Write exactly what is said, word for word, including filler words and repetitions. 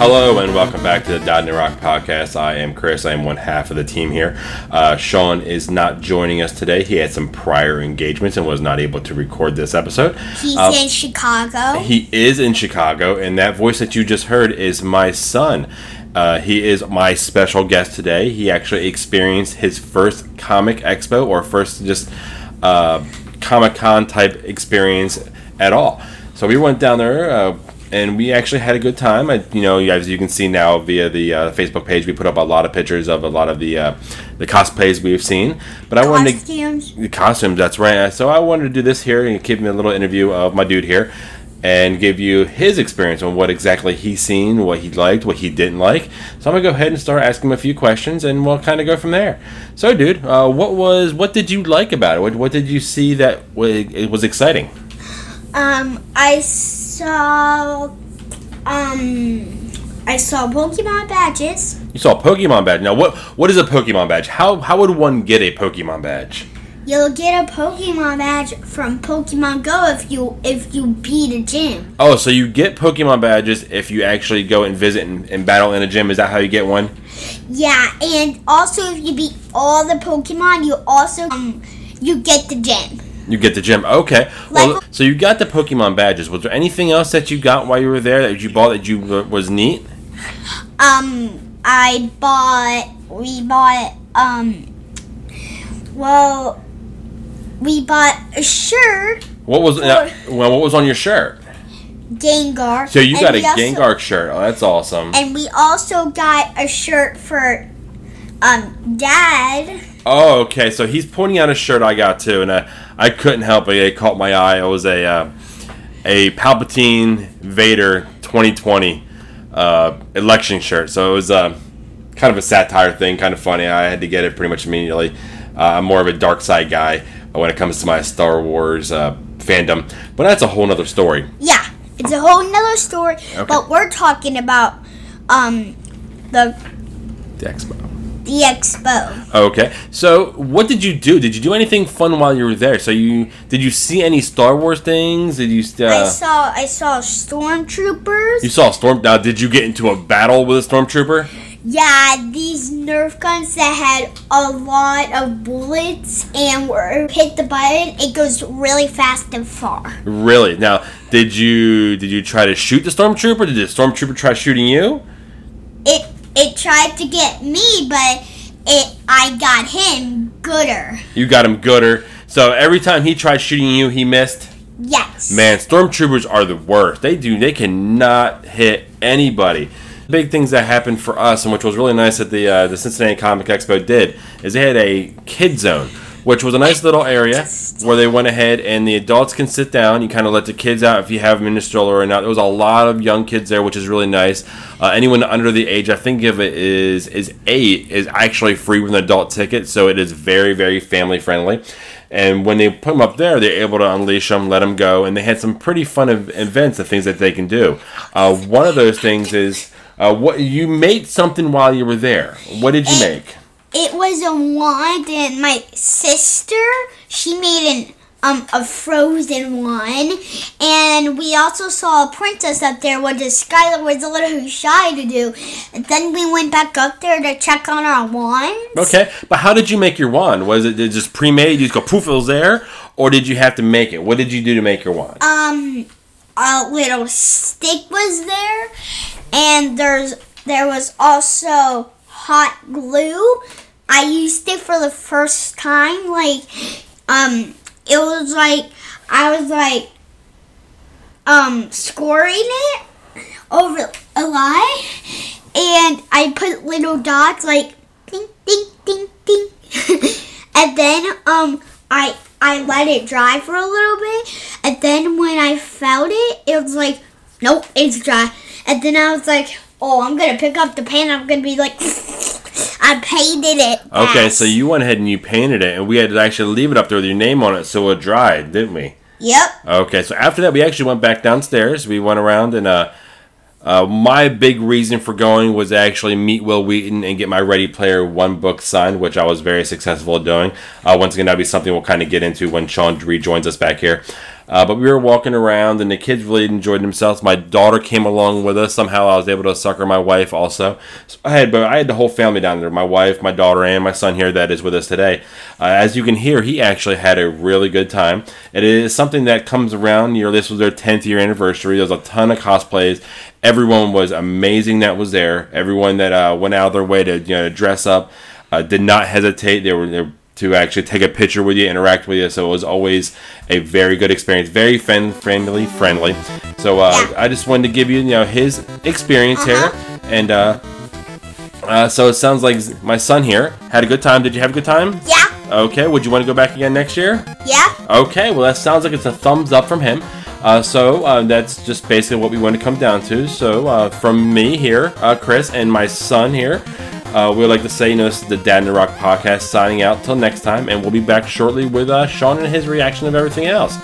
Hello and welcome back to the Dot New Rock Podcast. I am Chris. I am one half of the team here. Uh, Sean is not joining us today. He had some prior engagements and was not able to record this episode. He's uh, in Chicago. He is in Chicago, and that voice that you just heard is my son. Uh, he is my special guest today. He actually experienced his first Comic Expo or first just uh, Comic-Con type experience at all. So we went down there. Uh, And we actually had a good time. I, you know, as you can see now via the uh, Facebook page, we put up a lot of pictures of a lot of the uh, the cosplays we've seen. But I wanted costumes. To, the costumes, that's right. So I wanted to do this here and give me a little interview of my dude here, and give you his experience on what exactly he's seen, what he liked, what he didn't like. So I'm gonna go ahead and start asking him a few questions, and we'll kind of go from there. So, dude, uh, what was what did you like about it? What what did you see that was, it was exciting? Um, I. S- So, um, I saw Pokemon badges. You saw Pokemon badge. Now, what what is a Pokemon badge? How how would one get a Pokemon badge? You'll get a Pokemon badge from Pokemon Go if you if you beat a gym. Oh, so you get Pokemon badges if you actually go and visit and, and battle in a gym. Is that how you get one? Yeah, and also if you beat all the Pokemon, you also um, you get the gym. You get the gym. Okay. Well, so you got the Pokemon badges. Was there anything else that you got while you were there that you bought that you uh, was neat? Um, I bought, we bought, um, well, we bought a shirt. What was, uh, well, what was on your shirt? Gengar. So you got a also, Gengar shirt. Oh, that's awesome. And we also got a shirt for, um, Dad. Oh, okay. So he's pointing out a shirt I got too, and I, I couldn't help it. It caught my eye. It was a uh, a Palpatine Vader twenty twenty uh, election shirt. So it was uh, kind of a satire thing, kind of funny. I had to get it pretty much immediately. Uh, I'm more of a dark side guy when it comes to my Star Wars uh, fandom, but that's a whole nother story. Yeah, it's a whole nother story. Okay. But we're talking about um, the the Expo. The Expo. Okay. So, what did you do? Did you do anything fun while you were there? So, you did you see any Star Wars things? Did you? Uh, I saw. I saw stormtroopers. You saw storm. Now, did you get into a battle with a stormtrooper? Yeah, these Nerf guns that had a lot of bullets, and were hit the button, it goes really fast and far. Really? Now, did you did you try to shoot the stormtrooper? Did the stormtrooper try shooting you? It. It tried to get me, but it I got him gooder. You got him gooder. So every time he tried shooting you, he missed? Yes. Man, stormtroopers are the worst. They do. They cannot hit anybody. Big things that happened for us, and which was really nice that the uh, the Cincinnati Comic Expo did, is they had a kid zone, which was a nice little area where they went ahead and the adults can sit down. You kind of let the kids out if you have them in the stroller or not. There was a lot of young kids there, which is really nice. Uh, anyone under the age, I think if it is is eight, is actually free with an adult ticket. So it is very, very family friendly. And when they put them up there, they're able to unleash them, let them go. And they had some pretty fun ev- events and things that they can do. Uh, one of those things is uh, what you made something while you were there. What did you make? It was a wand, and my sister, she made an um a frozen one, and we also saw a princess up there, which Skylar was a little shy to do. And then we went back up there to check on our wands. Okay, but how did you make your wand? Was it just pre-made? You just go poof, it was there, or did you have to make it? What did you do to make your wand? Um, a little stick was there, and there's there was also hot glue. I used it for the first time. Like, um, it was like, I was like, um, scoring it over a lot. And I put little dots like, ding, ding, ding, ding. And then, um, I, I let it dry for a little bit. And then when I felt it, it was like, nope, it's dry. And then I was like, oh, I'm going to pick up the paint. I'm going to be like, I painted it. Okay, fast. So you went ahead and you painted it, and we had to actually leave it up there with your name on it so it dried, didn't we? Yep. Okay, so after that, we actually went back downstairs. We went around, and uh, uh, my big reason for going was to actually meet Will Wheaton and get my Ready Player One book signed, which I was very successful at doing. Uh, once again, that'll be something we'll kind of get into when Sean rejoins us back here. Uh, but we were walking around, and the kids really enjoyed themselves. My daughter came along with us. Somehow I was able to sucker my wife also. So I had, but I had the whole family down there, my wife, my daughter, and my son here that is with us today. Uh, as you can hear, he actually had a really good time. It is something that comes around year. This was their tenth year anniversary. There was a ton of cosplays. Everyone was amazing that was there. Everyone that uh, went out of their way to, you know, dress up uh, did not hesitate. They were... They were to actually take a picture with you, interact with you. So it was always a very good experience. Very friend, friendly, friendly. So uh, yeah. I just wanted to give you, you know, his experience uh-huh. here. And uh, uh, so it sounds like my son here had a good time. Did you have a good time? Yeah. Okay. Would you want to go back again next year? Yeah. Okay. Well, that sounds like it's a thumbs up from him. Uh, so uh, that's just basically what we want to come down to. So uh, from me here, uh, Chris, and my son here, Uh, we would like to say, you know, this is the Dad New Rock Podcast signing out. Till next time, and we'll be back shortly with uh, Sean and his reaction of everything else.